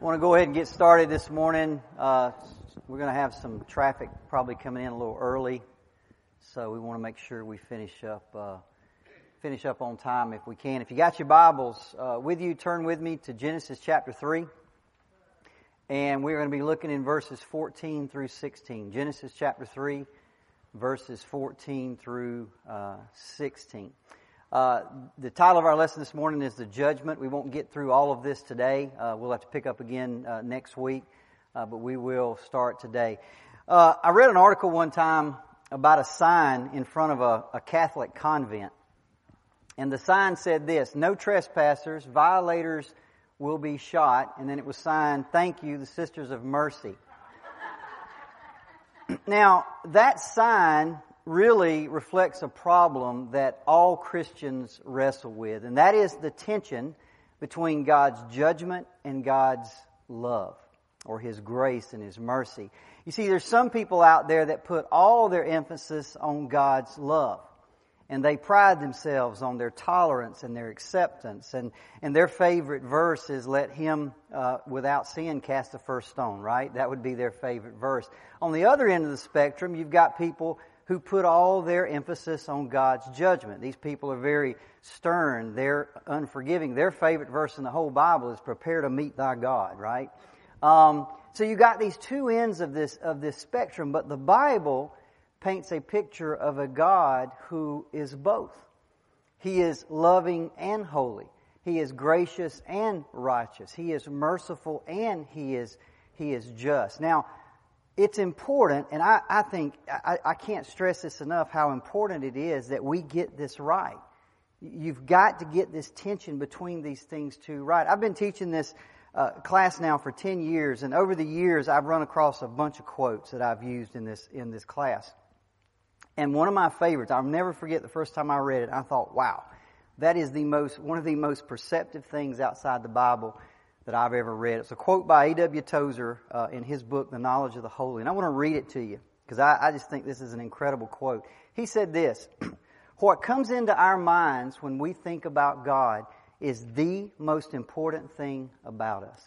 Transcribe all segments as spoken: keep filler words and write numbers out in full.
I want to go ahead and get started this morning. Uh, we're going to have some traffic probably coming in a little early, so we want to make sure we finish up uh, finish up on time if we can. If you got your Bibles uh, with you, turn with me to Genesis chapter three, and we're going to be looking in verses fourteen through sixteen. Genesis chapter three, verses fourteen through uh, sixteen. Uh, the title of our lesson this morning is The Judgment. We won't get through all of this today. Uh, we'll have to pick up again uh, next week, uh, but we will start today. Uh, I read an article one time about a sign in front of a, a Catholic convent, and the sign said this: "No trespassers, violators will be shot," and then it was signed, "Thank you, the Sisters of Mercy." Now, that sign really reflects a problem that all Christians wrestle with, and that is the tension between God's judgment and God's love, or His grace and His mercy. You see, there's some people out there that put all their emphasis on God's love, and they pride themselves on their tolerance and their acceptance, and, and their favorite verse is, "Let him uh, without sin cast the first stone," right? That would be their favorite verse. On the other end of the spectrum, you've got people who put all their emphasis on God's judgment. These people are very stern. They're unforgiving. Their favorite verse in the whole Bible is, "Prepare to meet thy God," right? Um, so you got these two ends of this of this spectrum, but the Bible paints a picture of a God who is both. He is loving and holy. He is gracious and righteous. He is merciful and He is He is just. Now, it's important, and I, I think, I, I can't stress this enough, how important it is that we get this right. You've got to get this tension between these things two right. I've been teaching this uh, class now for ten years, and over the years I've run across a bunch of quotes that I've used in this in this class. And one of my favorites, I'll never forget the first time I read it, I thought, wow, that is the most one of the most perceptive things outside the Bible that I've ever read. It's a quote by A W Tozer uh, in his book, The Knowledge of the Holy. And I want to read it to you because I, I just think this is an incredible quote. He said this: "What comes into our minds when we think about God is the most important thing about us."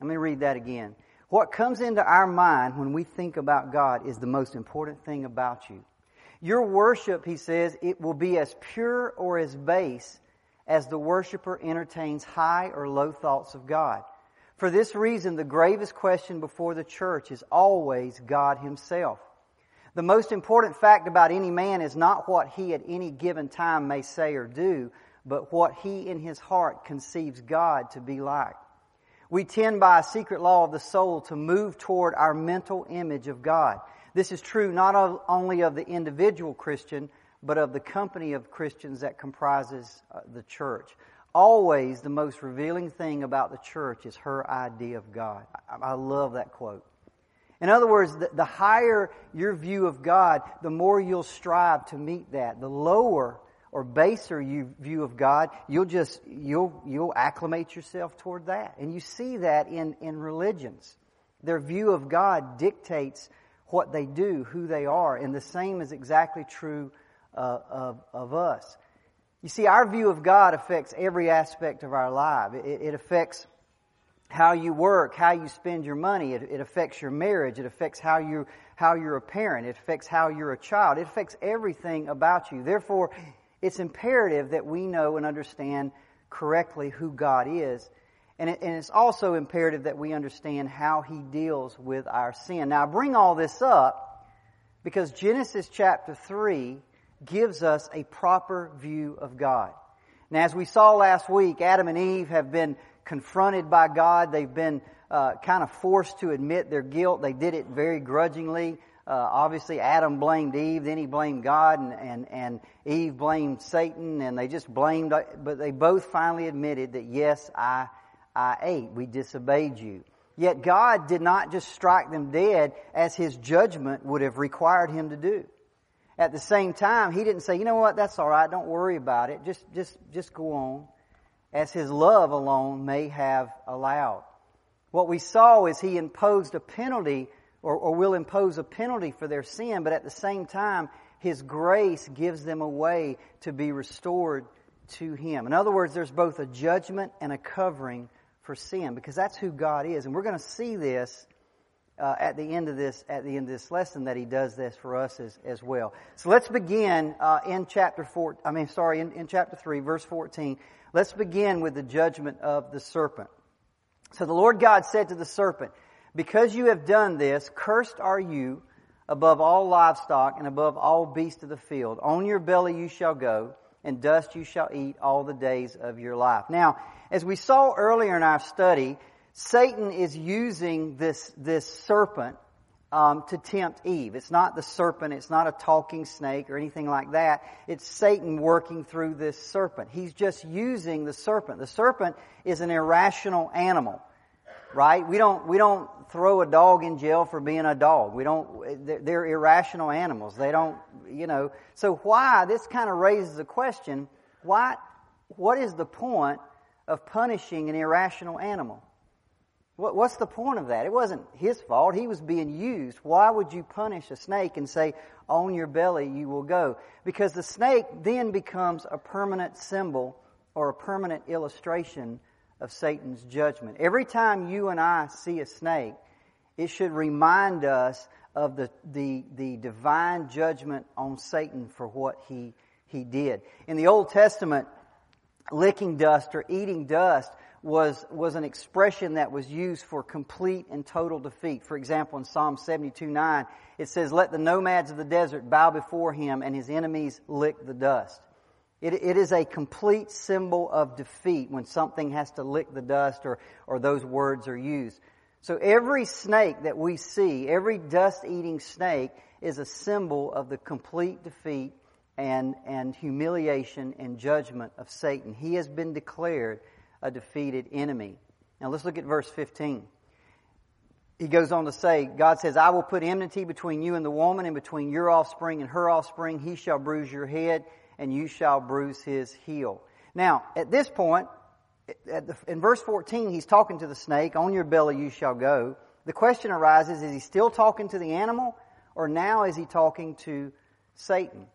Let me read that again. "What comes into our mind when we think about God is the most important thing about you. Your worship," he says, "it will be as pure or as base as the worshiper entertains high or low thoughts of God. For this reason, the gravest question before the church is always God Himself. The most important fact about any man is not what he at any given time may say or do, but what he in his heart conceives God to be like. We tend by a secret law of the soul to move toward our mental image of God. This is true not only of the individual Christian, but of the company of Christians that comprises the church. Always the most revealing thing about the church is her idea of God." I love that quote. In other words, the higher your view of God, the more you'll strive to meet that. The lower or baser your view of God, you'll just you'll you'll acclimate yourself toward that. And you see that in, in religions. Their view of God dictates what they do, who they are, and the same is exactly true Uh, of, of us. You see, our view of God affects every aspect of our life. It, it affects how you work, how you spend your money. It, it affects your marriage. It affects how you how you're a parent. It affects how you're a child. It affects everything about you. Therefore, it's imperative that we know and understand correctly who God is, and, it, and it's also imperative that we understand how He deals with our sin. Now, I bring all this up because Genesis chapter three gives us a proper view of God. And as we saw last week, Adam and Eve have been confronted by God. They've been uh, kind of forced to admit their guilt. They did it very grudgingly. Uh, obviously, Adam blamed Eve, then he blamed God, and, and, and Eve blamed Satan, and they just blamed, but they both finally admitted that, yes, I, I ate. We disobeyed you. Yet God did not just strike them dead as His judgment would have required Him to do. At the same time, He didn't say, "You know what, that's all right, don't worry about it, just just, just go on," as His love alone may have allowed. What we saw is He imposed a penalty, or, or will impose a penalty for their sin, but at the same time, His grace gives them a way to be restored to Him. In other words, there's both a judgment and a covering for sin, because that's who God is. And we're going to see this uh, at the end of this at the end of this lesson, that He does this for us as, as well. So let's begin uh, in chapter four. I mean, sorry, in, in chapter three, verse fourteen. Let's begin with the judgment of the serpent. So the Lord God said to the serpent, "Because you have done this, cursed are you above all livestock and above all beasts of the field. On your belly you shall go, and dust you shall eat all the days of your life." Now, as we saw earlier in our study, Satan is using this this serpent um, to tempt Eve. It's not the serpent. It's not a talking snake or anything like that. It's Satan working through this serpent. He's just using the serpent. The serpent is an irrational animal, right? We don't we don't throw a dog in jail for being a dog. We don't. They're, they're irrational animals. They don't. You know. So why? This kind of raises a question. Why? What is the point of punishing an irrational animal? What, what's the point of that? It wasn't his fault. He was being used. Why would you punish a snake and say, "On your belly you will go"? Because the snake then becomes a permanent symbol or a permanent illustration of Satan's judgment. Every time you and I see a snake, it should remind us of the the, the divine judgment on Satan for what he he did. In the Old Testament, licking dust or eating dust was was an expression that was used for complete and total defeat. For example, in Psalm seventy-two nine, it says, "Let the nomads of the desert bow before him, and his enemies lick the dust." It, it is a complete symbol of defeat when something has to lick the dust or, or those words are used. So every snake that we see, every dust-eating snake, is a symbol of the complete defeat and, and humiliation and judgment of Satan. He has been declared a defeated enemy. Now let's look at verse fifteen. He goes on to say, God says, "I will put enmity between you and the woman, and between your offspring and her offspring. He shall bruise your head, and you shall bruise his heel." Now, at this point, at the, in verse fourteen, he's talking to the snake, "On your belly you shall go." The question arises, is he still talking to the animal, or now is he talking to Satan?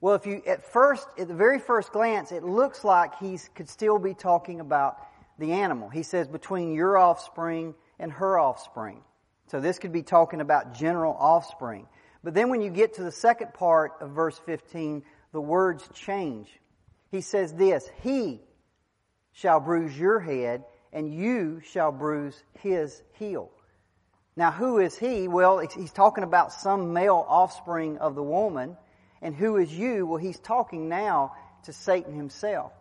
Well, if you, at first, at the very first glance, it looks like he could still be talking about the animal. He says, "Between your offspring and her offspring." So this could be talking about general offspring. But then when you get to the second part of verse fifteen, the words change. He says this, "He shall bruise your head, and you shall bruise his heel." Now, who is he? Well, he's talking about some male offspring of the woman. And who is you? Well, he's talking now to Satan himself.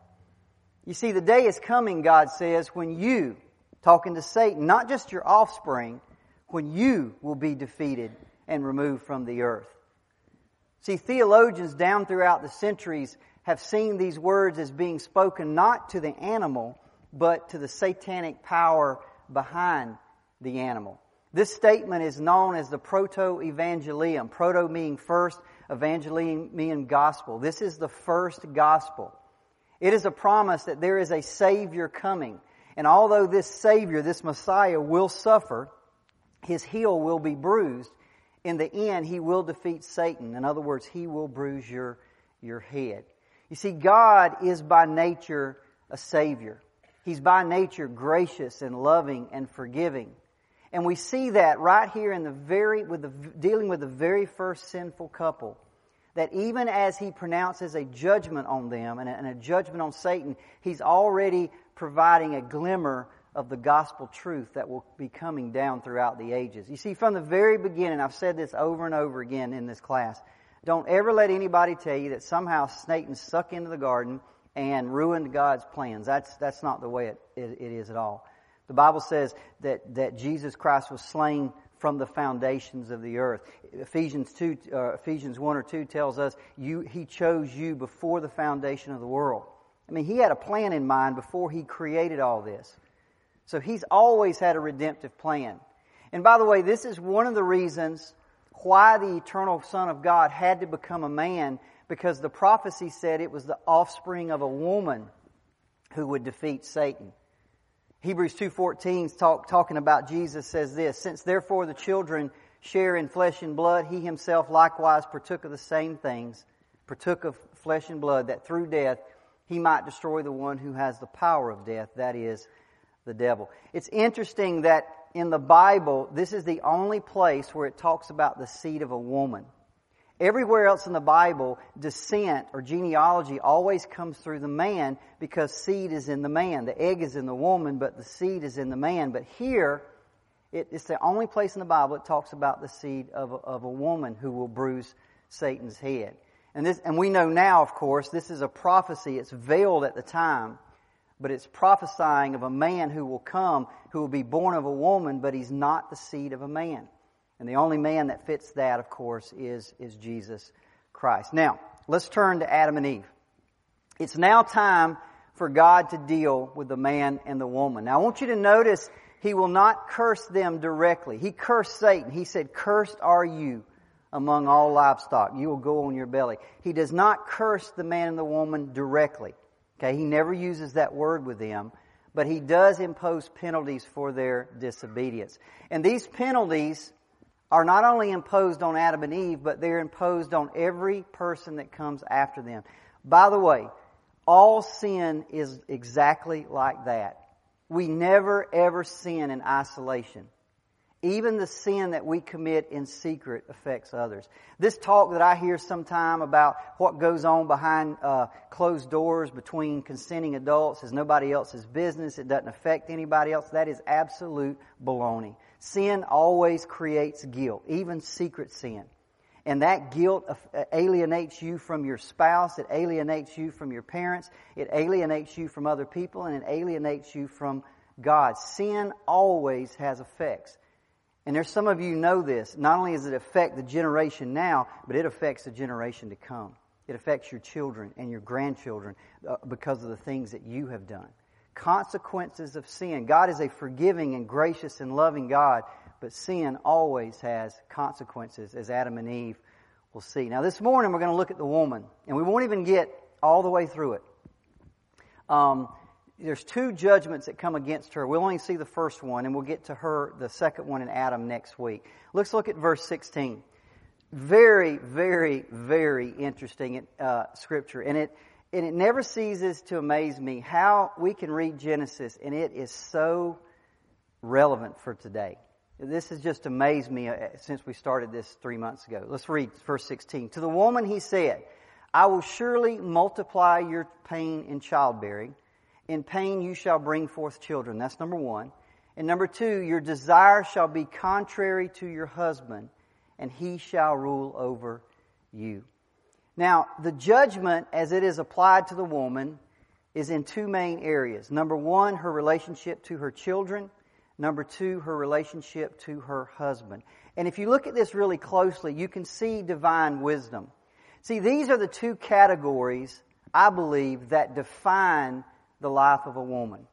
You see, the day is coming, God says, when you, talking to Satan, not just your offspring, when you will be defeated and removed from the earth. See, theologians down throughout the centuries have seen these words as being spoken not to the animal, but to the satanic power behind the animal. This statement is known as the proto-evangelium, proto meaning first, evangelium meaning gospel. This is the first gospel. It is a promise that there is a Savior coming. And although this Savior, this Messiah, will suffer, his heel will be bruised. In the end, he will defeat Satan. In other words, he will bruise your, your head. You see, God is by nature a Savior. He's by nature gracious and loving and forgiving. And we see that right here in the very, with the, dealing with the very first sinful couple, that even as he pronounces a judgment on them and a, and a judgment on Satan, he's already providing a glimmer of the gospel truth that will be coming down throughout the ages. You see, from the very beginning, I've said this over and over again in this class, don't ever let anybody tell you that somehow Satan snuck into the garden and ruined God's plans. That's that's not the way it, it, it is at all. The Bible says that, that Jesus Christ was slain from the foundations of the earth. Ephesians two, uh, Ephesians one or two tells us you He chose you before the foundation of the world. I mean, He had a plan in mind before He created all this. So He's always had a redemptive plan. And by the way, this is one of the reasons why the eternal Son of God had to become a man, because the prophecy said it was the offspring of a woman who would defeat Satan. Hebrews two fourteen, talk, talking about Jesus, says this, "Since therefore the children share in flesh and blood, He Himself likewise partook of the same things, partook of flesh and blood, that through death He might destroy the one who has the power of death, that is, the devil. It's interesting that in the Bible, this is the only place where it talks about the seed of a woman. Everywhere else in the Bible, descent or genealogy always comes through the man because seed is in the man. The egg is in the woman, but the seed is in the man. But here, it, it's the only place in the Bible it talks about the seed of a, of a woman who will bruise Satan's head. And this, and we know now, of course, this is a prophecy. It's veiled at the time, but it's prophesying of a man who will come, who will be born of a woman, but he's not the seed of a man. And the only man that fits that, of course, is, is Jesus Christ. Now, let's turn to Adam and Eve. It's now time for God to deal with the man and the woman. Now, I want you to notice he will not curse them directly. He cursed Satan. He said, "Cursed are you among all livestock. You will go on your belly." He does not curse the man and the woman directly. Okay, he never uses that word with them, but he does impose penalties for their disobedience. And these penalties are not only imposed on Adam and Eve, but they're imposed on every person that comes after them. By the way, all sin is exactly like that. We never, ever sin in isolation. Even the sin that we commit in secret affects others. This talk that I hear sometime about what goes on behind uh, closed doors between consenting adults is nobody else's business. It doesn't affect anybody else. That is absolute baloney. Sin always creates guilt, even secret sin. And that guilt alienates you from your spouse, it alienates you from your parents, it alienates you from other people, and it alienates you from God. Sin always has effects. And there's some of you know this. Not only does it affect the generation now, but it affects the generation to come. It affects your children and your grandchildren because of the things that you have done. Consequences of sin. God is a forgiving and gracious and loving God, but sin always has consequences, as Adam and Eve will see. Now this morning we're going to look at the woman, and we won't even get all the way through it. Um, there's two judgments that come against her. We'll only see the first one, and we'll get to her, the second one in Adam, next week. Let's look at verse sixteen. Very, very, very interesting uh, scripture, and it And it never ceases to amaze me how we can read Genesis and it is so relevant for today. This has just amazed me since we started this three months ago. Let's read verse sixteen. "To the woman he said, I will surely multiply your pain in childbearing. In pain you shall bring forth children." That's number one. And number two, "Your desire shall be contrary to your husband, and he shall rule over you." Now, the judgment as it is applied to the woman is in two main areas. Number one, her relationship to her children. Number two, her relationship to her husband. And if you look at this really closely, you can see divine wisdom. See, these are the two categories, I believe, that define the life of a woman.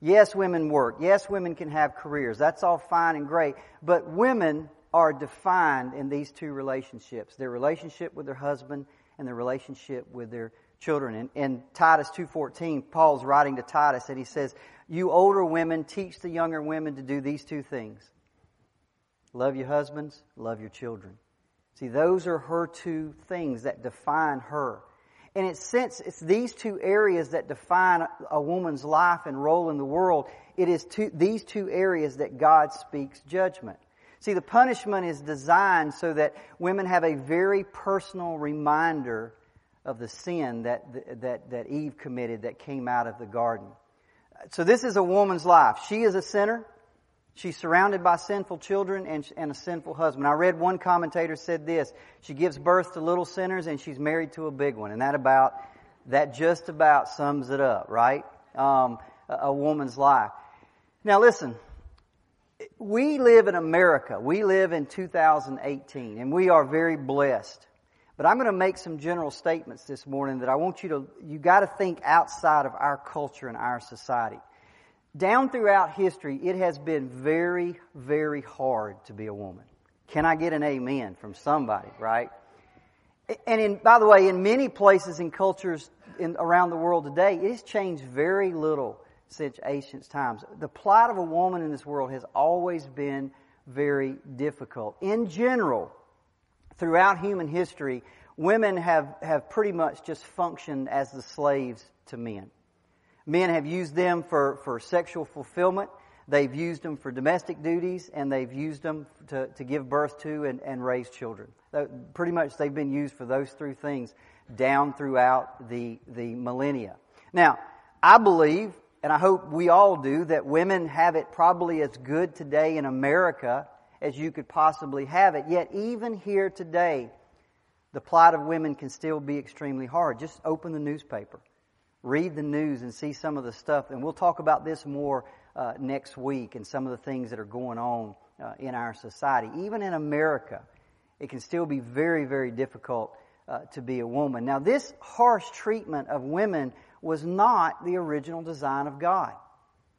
Yes, women work. Yes, women can have careers. That's all fine and great. But women are defined in these two relationships, their relationship with their husband and their relationship with their children. And in Titus two fourteen, Paul's writing to Titus, and he says, "You older women, teach the younger women to do these two things. Love your husbands, love your children." See, those are her two things that define her. And it's since it's these two areas that define a woman's life and role in the world, it is to these two areas that God speaks judgment. See, the punishment is designed so that women have a very personal reminder of the sin that, that, that Eve committed that came out of the garden. So this is a woman's life. She is a sinner. She's surrounded by sinful children and, and a sinful husband. I read one commentator said this: she gives birth to little sinners and she's married to a big one. And that about, that just about sums it up, right? Um, a, a woman's life. Now listen. We live in America. We live in two thousand eighteen, and we are very blessed. But I'm going to make some general statements this morning that I want you to, you got to think outside of our culture and our society. Down throughout history, it has been very, very hard to be a woman. Can I get an amen from somebody, right? And in, by the way, in many places and cultures in, around the world today, it has changed very little since ancient times. The plight of a woman in this world has always been very difficult. In general, throughout human history, women have, have pretty much just functioned as the slaves to men. Men have used them for, for sexual fulfillment. They've used them for domestic duties, and they've used them to, to give birth to and, and raise children. So pretty much they've been used for those three things down throughout the, the millennia. Now, I believe, and I hope we all do, that women have it probably as good today in America as you could possibly have it. Yet even here today, the plight of women can still be extremely hard. Just open the newspaper, read the news, and see some of the stuff. And we'll talk about this more Uh, next week, and some of the things that are going on uh, in our society. Even in America, it can still be very, very difficult uh, to be a woman. Now, this harsh treatment of women was not the original design of God.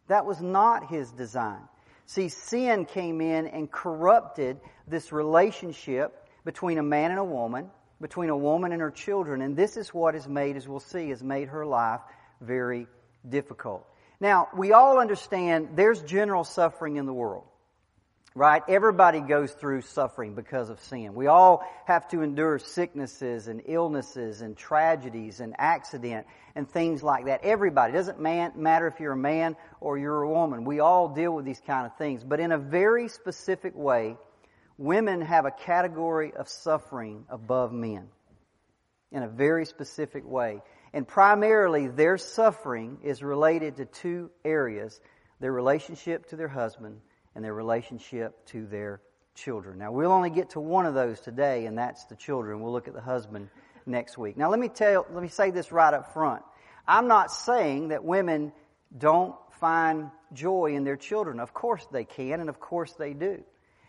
That was not His design. See, sin came in and corrupted this relationship between a man and a woman, between a woman and her children, and this is what has made, as we'll see, has made her life very difficult. Now, we all understand there's general suffering in the world, right? Everybody goes through suffering because of sin. We all have to endure sicknesses and illnesses and tragedies and accident and things like that. Everybody. It doesn't man, matter if you're a man or you're a woman. We all deal with these kind of things. But in a very specific way, women have a category of suffering above men in a very specific way. And primarily, their suffering is related to two areas, their relationship to their husband and their relationship to their children. Now, we'll only get to one of those today, and that's the children. We'll look at the husband next week. Now, let me tell, let me say this right up front. I'm not saying that women don't find joy in their children. Of course they can, and of course they do.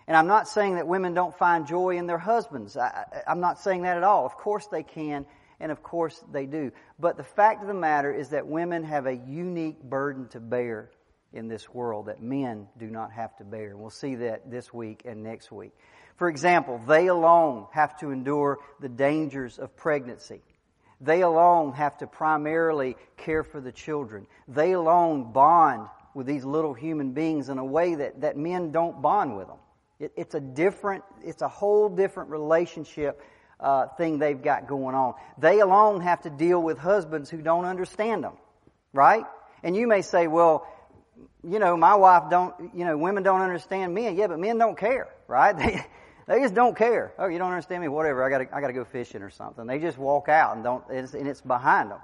And I'm not saying that women don't find joy in their husbands. I, I'm not saying that at all. Of course they can. And of course they do. But the fact of the matter is that women have a unique burden to bear in this world that men do not have to bear. And we'll see that this week and next week. For example, they alone have to endure the dangers of pregnancy. They alone have to primarily care for the children. They alone bond with these little human beings in a way that, that men don't bond with them. It, it's a different, it's a whole different relationship Uh, thing they've got going on. They alone have to deal with husbands who don't understand them, right? And you may say, well, you know, my wife don't, you know, women don't understand men. Yeah, but men don't care, right? They they just don't care. Oh, you don't understand me? Whatever. I gotta I gotta go fishing or something. They just walk out and don't, and it's, and it's behind them.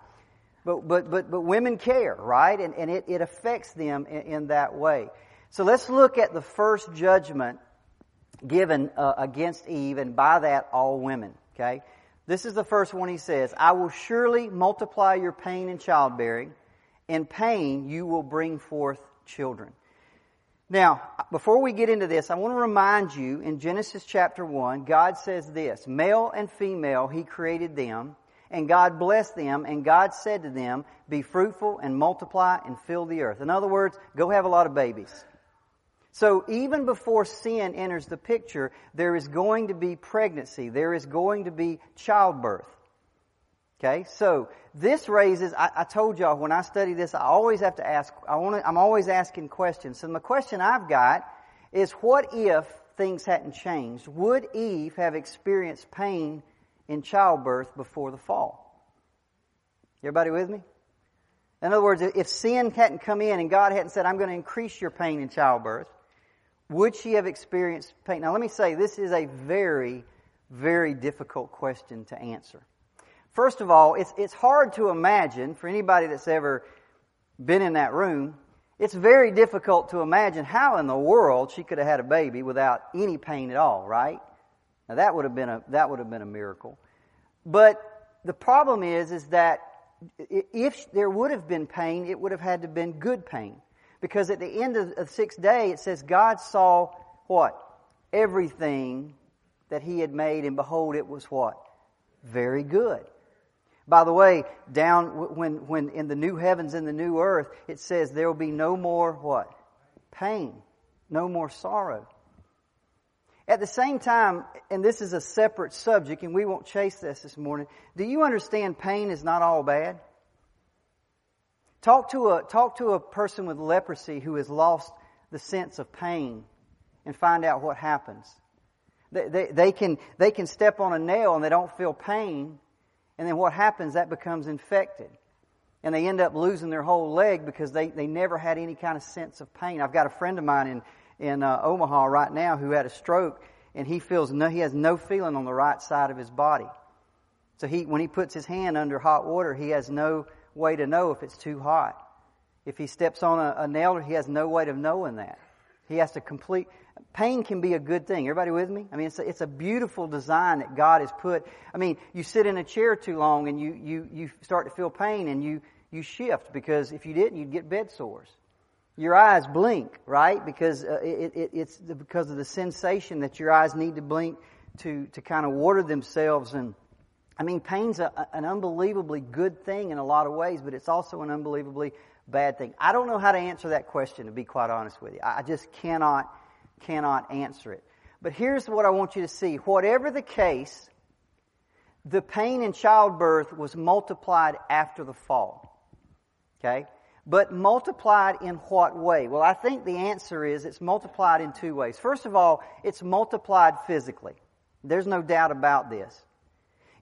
But but but but women care, right? And and it it affects them in, in that way. So let's look at the first judgment given uh, against Eve, and by that all women. Okay, this is the first one he says, I will surely multiply your pain in childbearing. In pain you will bring forth children. Now, before we get into this, I want to remind you in Genesis chapter one, God says this, male and female he created them, and God blessed them, and God said to them, be fruitful and multiply and fill the earth. In other words, go have a lot of babies. So even before sin enters the picture, there is going to be pregnancy. There is going to be childbirth. Okay, so this raises, I, I told y'all when I study this, I always have to ask, I wanna, I'm always asking questions. So the question I've got is, what if things hadn't changed? Would Eve have experienced pain in childbirth before the fall? Everybody with me? In other words, if sin hadn't come in and God hadn't said, I'm going to increase your pain in childbirth, would she have experienced pain? Now, let me say, this is a very, very difficult question to answer. First of all, it's it's hard to imagine, for anybody that's ever been in that room, it's very difficult to imagine how in the world she could have had a baby without any pain at all, right? Now, that would have been a, that would have been a miracle. But the problem is, is that if there would have been pain, it would have had to have been good pain. Because at the end of the sixth day, it says God saw what? Everything that He had made, and behold, it was what? Very good. By the way, down when when in the new heavens and the new earth, it says there will be no more what? Pain. No more sorrow. At the same time, and this is a separate subject, and we won't chase this this morning, do you understand pain is not all bad? Talk to a talk to a person with leprosy who has lost the sense of pain, and find out what happens. They, they, they can they can step on a nail and they don't feel pain, and then what happens? That becomes infected, and they end up losing their whole leg because they, they never had any kind of sense of pain. I've got a friend of mine in, in uh, Omaha right now who had a stroke, and he feels no, he has no feeling on the right side of his body. So he, when he puts his hand under hot water, he has no way to know if it's too hot. If he steps on a, a nail, he has no way of knowing that. He has to complete... Pain can be a good thing. Everybody with me? I mean, it's a, it's a beautiful design that God has put. I mean, you sit in a chair too long and you, you, you start to feel pain and you, you shift, because if you didn't, you'd get bed sores. Your eyes blink, right? Because uh, it, it, it's because of the sensation that your eyes need to blink to, to kind of water themselves. And I mean, pain's a, an unbelievably good thing in a lot of ways, but it's also an unbelievably bad thing. I don't know how to answer that question, to be quite honest with you. I just cannot cannot answer it. But here's what I want you to see. Whatever the case, the pain in childbirth was multiplied after the fall. Okay? But multiplied in what way? Well, I think the answer is it's multiplied in two ways. First of all, it's multiplied physically. There's no doubt about this.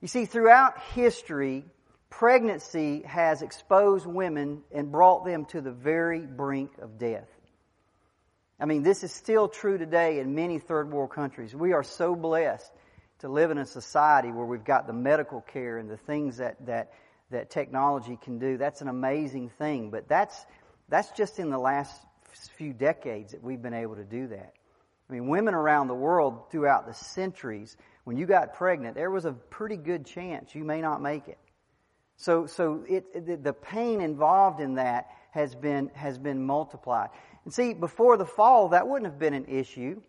You see, throughout history, pregnancy has exposed women and brought them to the very brink of death. I mean, this is still true today in many third world countries. We are so blessed to live in a society where we've got the medical care and the things that that, that technology can do. That's an amazing thing, but that's that's just in the last few decades that we've been able to do that. I mean, women around the world throughout the centuries, when you got pregnant, there was a pretty good chance you may not make it. So so it the pain involved in that has been has been multiplied. And see, before the fall, that wouldn't have been an issue.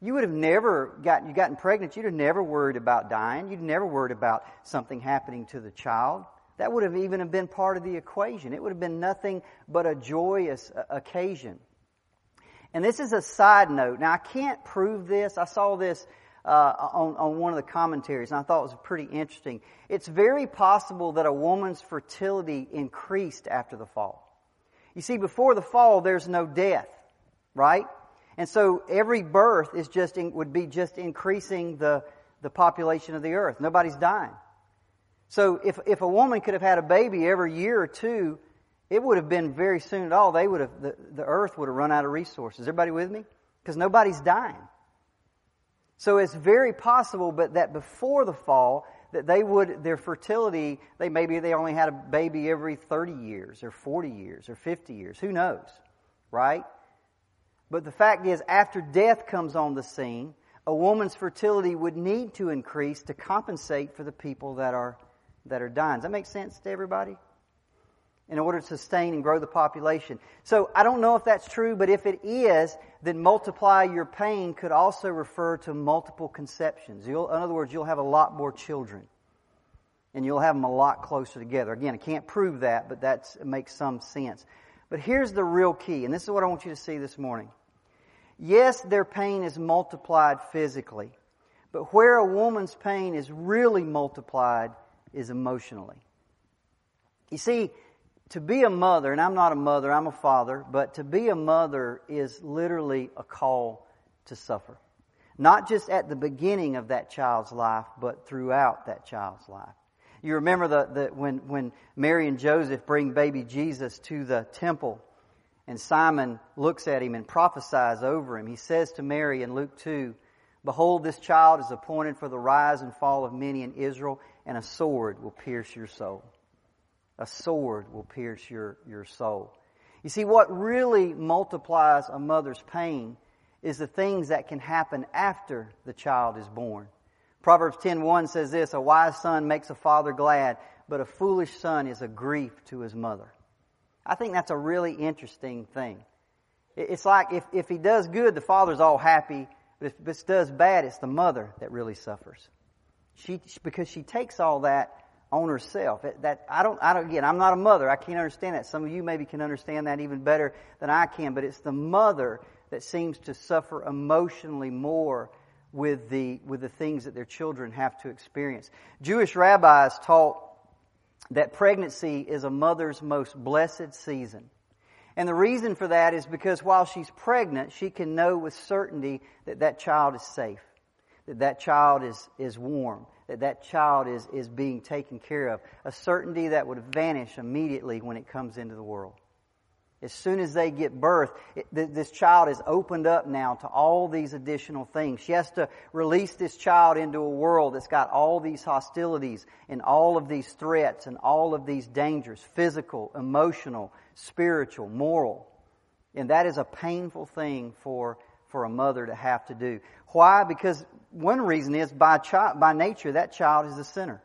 You would have never gotten, you gotten pregnant, you'd have never worried about dying. You'd never worried about something happening to the child. That would have even been part of the equation. It would have been nothing but a joyous occasion. And this is a side note. Now, I can't prove this. I saw this uh, on, on one of the commentaries, and I thought it was pretty interesting. It's very possible that a woman's fertility increased after the fall. You see, before the fall, there's no death, right? And so every birth is just in, would be just increasing the, the population of the earth. Nobody's dying. So if if a woman could have had a baby every year or two, it would have been very soon at all. They would have the, the earth would have run out of resources. Everybody with me? Because nobody's dying. So it's very possible, but that before the fall, that they would, their fertility, they maybe they only had a baby every thirty years or forty years or fifty years. Who knows, right? But the fact is, after death comes on the scene, a woman's fertility would need to increase to compensate for the people that are that are dying. Does that make sense to everybody? In order to sustain and grow the population. So I don't know if that's true, but if it is, then multiply your pain could also refer to multiple conceptions. You'll, in other words, you'll have a lot more children, and you'll have them a lot closer together. Again, I can't prove that, but that makes some sense. But here's the real key, and this is what I want you to see this morning. Yes, their pain is multiplied physically, but where a woman's pain is really multiplied is emotionally. You see, to be a mother, and I'm not a mother, I'm a father, but to be a mother is literally a call to suffer. Not just at the beginning of that child's life, but throughout that child's life. You remember the, the when, when Mary and Joseph bring baby Jesus to the temple, and Simon looks at him and prophesies over him. He says to Mary in Luke two, "Behold, this child is appointed for the rise and fall of many in Israel, and a sword will pierce your soul." A sword will pierce your, your soul. You see, what really multiplies a mother's pain is the things that can happen after the child is born. Proverbs ten one says this, "A wise son makes a father glad, but a foolish son is a grief to his mother." I think that's a really interesting thing. It's like if, if he does good, the father's all happy, but if this does bad, it's the mother that really suffers. She, because she takes all that on herself. It, that I don't. I don't. Again, I'm not a mother. I can't understand that. Some of you maybe can understand that even better than I can. But it's the mother that seems to suffer emotionally more with the with the things that their children have to experience. Jewish rabbis taught that pregnancy is a mother's most blessed season, and the reason for that is because while she's pregnant, she can know with certainty that that child is safe, that that child is is warm, that that child is, is being taken care of. A certainty that would vanish immediately when it comes into the world. As soon as they get birth, it, th- this child is opened up now to all these additional things. She has to release this child into a world that's got all these hostilities and all of these threats and all of these dangers, physical, emotional, spiritual, moral. And that is a painful thing for, for a mother to have to do. Why? Because one reason is by, chi- by nature that child is a sinner.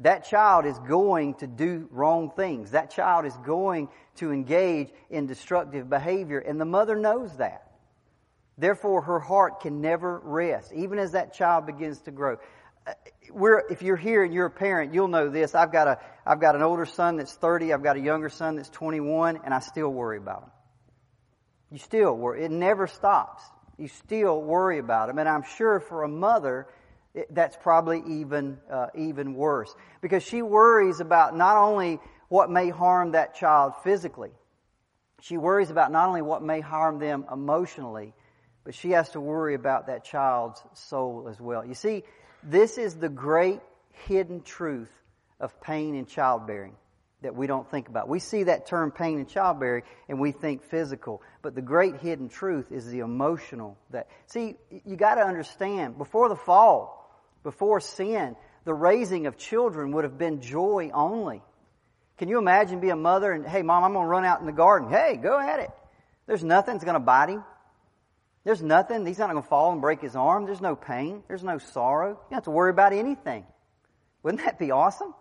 That child is going to do wrong things. That child is going to engage in destructive behavior, and the mother knows that. Therefore, her heart can never rest, even as that child begins to grow. We're, if you're here and you're a parent, you'll know this. I've got a, I've got an older son that's thirty. I've got a younger son that's twenty-one, and I still worry about him. You still worry. It never stops. You still worry about him, and I'm sure for a mother, that's probably even uh, even worse, because she worries about not only what may harm that child physically, she worries about not only what may harm them emotionally, but she has to worry about that child's soul as well. You see, this is the great hidden truth of pain and childbearing that we don't think about. We see that term pain and childbearing and we think physical, but the great hidden truth is the emotional. That see, you got to understand, before the fall, before sin, the raising of children would have been joy only. Can you imagine being a mother and, hey, Mom, I'm going to run out in the garden. Hey, go at it. There's nothing that's going to bite him. There's nothing. He's not going to fall and break his arm. There's no pain. There's no sorrow. You don't have to worry about anything. Wouldn't that be awesome?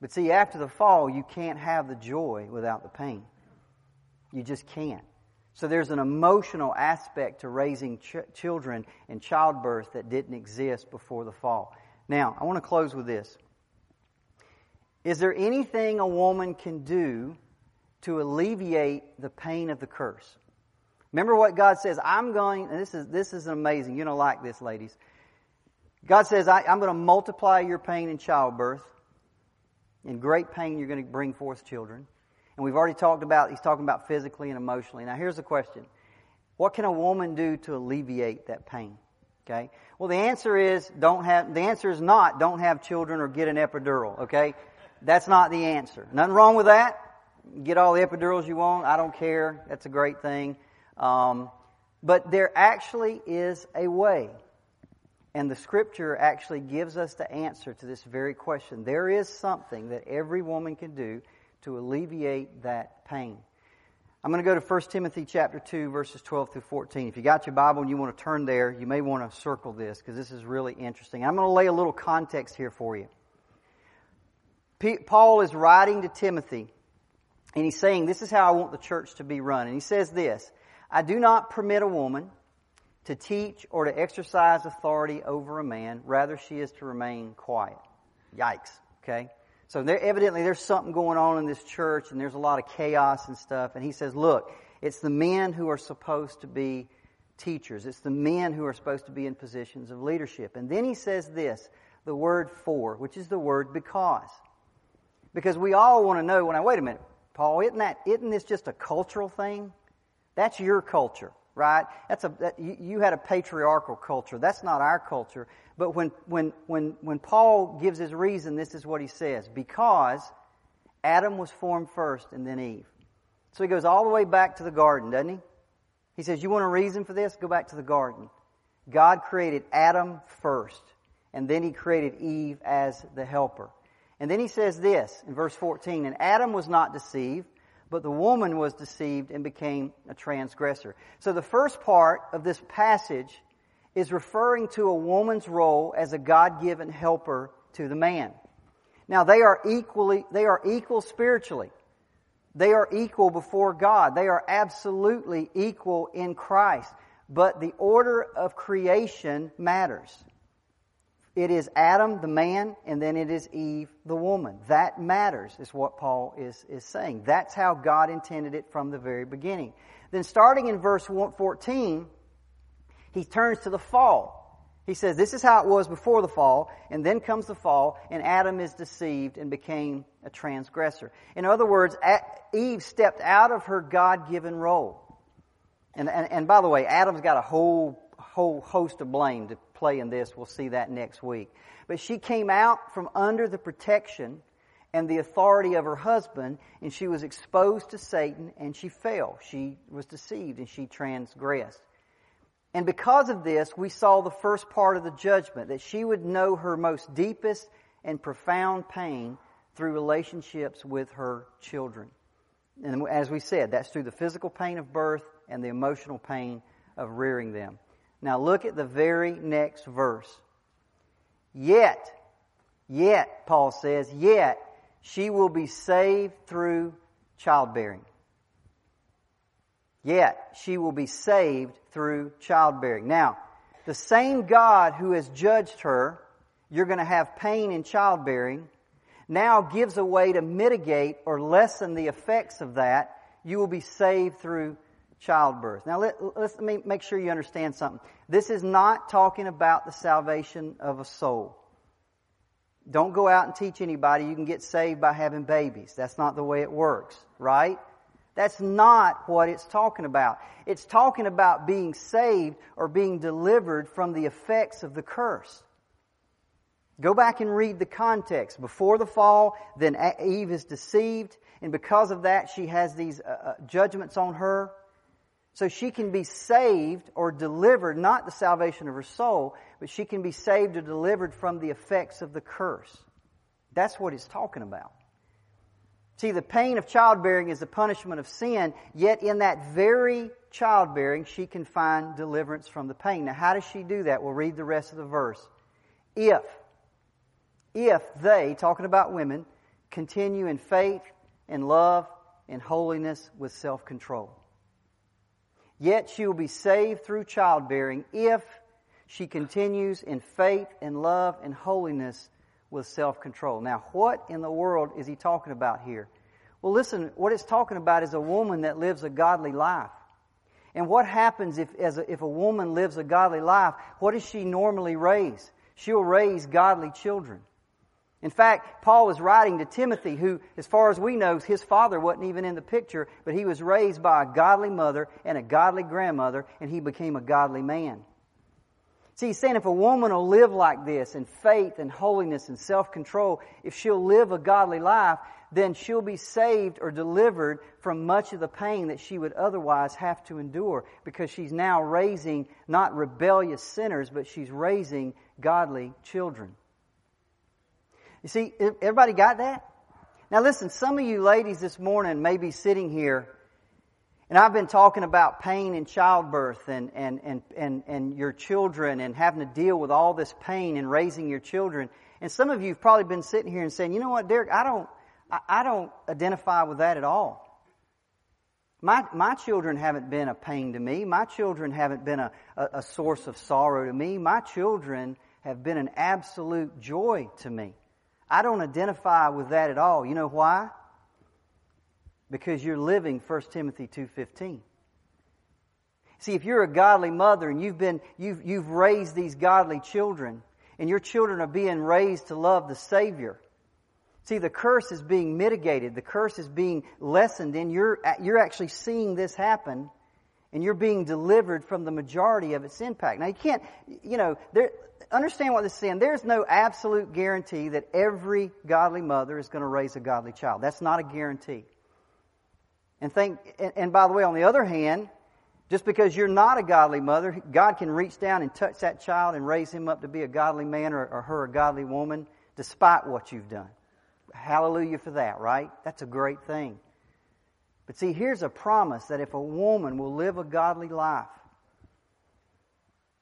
But see, after the fall, you can't have the joy without the pain. You just can't. So there's an emotional aspect to raising ch- children and childbirth that didn't exist before the fall. Now, I want to close with this. Is there anything a woman can do to alleviate the pain of the curse? Remember what God says, I'm going, and this is, this is amazing. You're going to like this, ladies. God says, I, I'm going to multiply your pain in childbirth. In great pain, you're going to bring forth children. And we've already talked about, he's talking about physically and emotionally. Now, here's the question. What can a woman do to alleviate that pain? Okay? Well, the answer is don't have, the answer is not don't have children or get an epidural, okay? That's not the answer. Nothing wrong with that. Get all the epidurals you want. I don't care. That's a great thing. Um, but there actually is a way. And the scripture actually gives us the answer to this very question. There is something that every woman can do to alleviate that pain. I'm going to go to First Timothy chapter two, verses twelve through fourteen. If you got your Bible and you want to turn there, you may want to circle this because this is really interesting. I'm going to lay a little context here for you. Paul is writing to Timothy, and he's saying, this is how I want the church to be run. And he says this, I do not permit a woman to teach or to exercise authority over a man, rather she is to remain quiet. Yikes, okay? So there, evidently there's something going on in this church, and there's a lot of chaos and stuff, and he says, look, it's the men who are supposed to be teachers. It's the men who are supposed to be in positions of leadership. And then he says this, the word for, which is the word because. Because we all want to know, when I, wait a minute, Paul, isn't that, isn't this just a cultural thing? That's your culture. Right? That's a, that, you, you had a patriarchal culture. That's not our culture. But when, when, when, when Paul gives his reason, this is what he says. Because Adam was formed first and then Eve. So he goes all the way back to the garden, doesn't he? He says, you want a reason for this? Go back to the garden. God created Adam first. And then he created Eve as the helper. And then he says this in verse fourteen. And Adam was not deceived, but the woman was deceived and became a transgressor. So the first part of this passage is referring to a woman's role as a God-given helper to the man. Now they are equally, they are equal spiritually. They are equal before God. They are absolutely equal in Christ. But the order of creation matters. It is Adam, the man, and then it is Eve, the woman. That matters, is what Paul is, is saying. That's how God intended it from the very beginning. Then starting in verse fourteen, he turns to the fall. He says, this is how it was before the fall, and then comes the fall, and Adam is deceived and became a transgressor. In other words, Eve stepped out of her God-given role. And, and, and by the way, Adam's got a whole, whole host of blame to play in this. We'll see that next week. But she came out from under the protection and the authority of her husband, and she was exposed to Satan, and she fell. She was deceived, and she transgressed. And because of this, we saw the first part of the judgment, that she would know her most deepest and profound pain through relationships with her children. And as we said, that's through the physical pain of birth and the emotional pain of rearing them. Now look at the very next verse. Yet, yet, Paul says, yet she will be saved through childbearing. Yet she will be saved through childbearing. Now, the same God who has judged her, you're going to have pain in childbearing, now gives a way to mitigate or lessen the effects of that. You will be saved through childbirth. Now, let, let's let me make sure you understand something. This is not talking about the salvation of a soul. Don't go out and teach anybody you can get saved by having babies. That's not the way it works, right? That's not what it's talking about. It's talking about being saved or being delivered from the effects of the curse. Go back and read the context. Before the fall, then Eve is deceived, and because of that, she has these uh, judgments on her. So she can be saved or delivered, not the salvation of her soul, but she can be saved or delivered from the effects of the curse. That's what it's talking about. See, the pain of childbearing is the punishment of sin, yet in that very childbearing, she can find deliverance from the pain. Now, how does she do that? We'll read the rest of the verse. If, if they, talking about women, continue in faith and love and holiness with self-control. Yet she will be saved through childbearing if she continues in faith and love and holiness with self-control. Now, what in the world is he talking about here? Well, listen, what it's talking about is a woman that lives a godly life. And what happens if, as a, if a woman lives a godly life, what does she normally raise? She'll raise godly children. In fact, Paul was writing to Timothy, who, as far as we know, his father wasn't even in the picture, but he was raised by a godly mother and a godly grandmother, and he became a godly man. See, he's saying if a woman will live like this in faith and holiness and self-control, if she'll live a godly life, then she'll be saved or delivered from much of the pain that she would otherwise have to endure, because she's now raising not rebellious sinners, but she's raising godly children. You see, everybody got that? Now listen, some of you ladies this morning may be sitting here, and I've been talking about pain in childbirth and, and, and, and, and your children and having to deal with all this pain and raising your children. And some of you have probably been sitting here and saying, you know what, Derek, I don't, I don't identify with that at all. My, my children haven't been a pain to me. My children haven't been a, a, a source of sorrow to me. My children have been an absolute joy to me. I don't identify with that at all. You know why? Because you're living First Timothy two fifteen. See, if you're a godly mother and you've been you've you've raised these godly children, and your children are being raised to love the Savior, see, the curse is being mitigated. The curse is being lessened, and you're you're actually seeing this happen, and you're being delivered from the majority of its impact. Now, you can't, you know, there, understand what this is saying. There's no absolute guarantee that every godly mother is going to raise a godly child. That's not a guarantee. And think, and by the way, on the other hand, just because you're not a godly mother, God can reach down and touch that child and raise him up to be a godly man or, or her a godly woman, despite what you've done. Hallelujah for that, right? That's a great thing. But see, here's a promise that if a woman will live a godly life,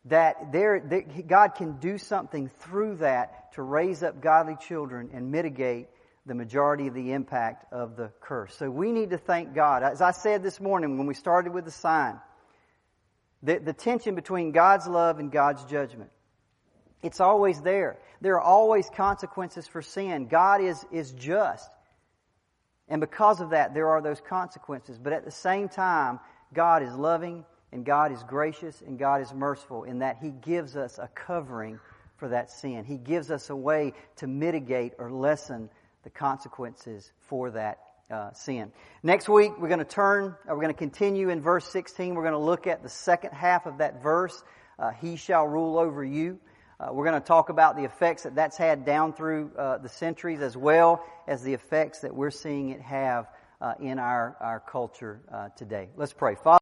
that there, that God can do something through that to raise up godly children and mitigate the majority of the impact of the curse. So we need to thank God. As I said this morning when we started with the sign, the, the tension between God's love and God's judgment, it's always there. There are always consequences for sin. God is, is just. And because of that, there are those consequences. But at the same time, God is loving and God is gracious and God is merciful in that He gives us a covering for that sin. He gives us a way to mitigate or lessen the consequences for that uh, sin. Next week, we're going to turn, we're going to continue in verse sixteen. We're going to look at the second half of that verse. Uh, he shall rule over you. Uh, we're going to talk about the effects that that's had down through uh, the centuries, as well as the effects that we're seeing it have uh, in our, our culture uh, today. Let's pray. Father,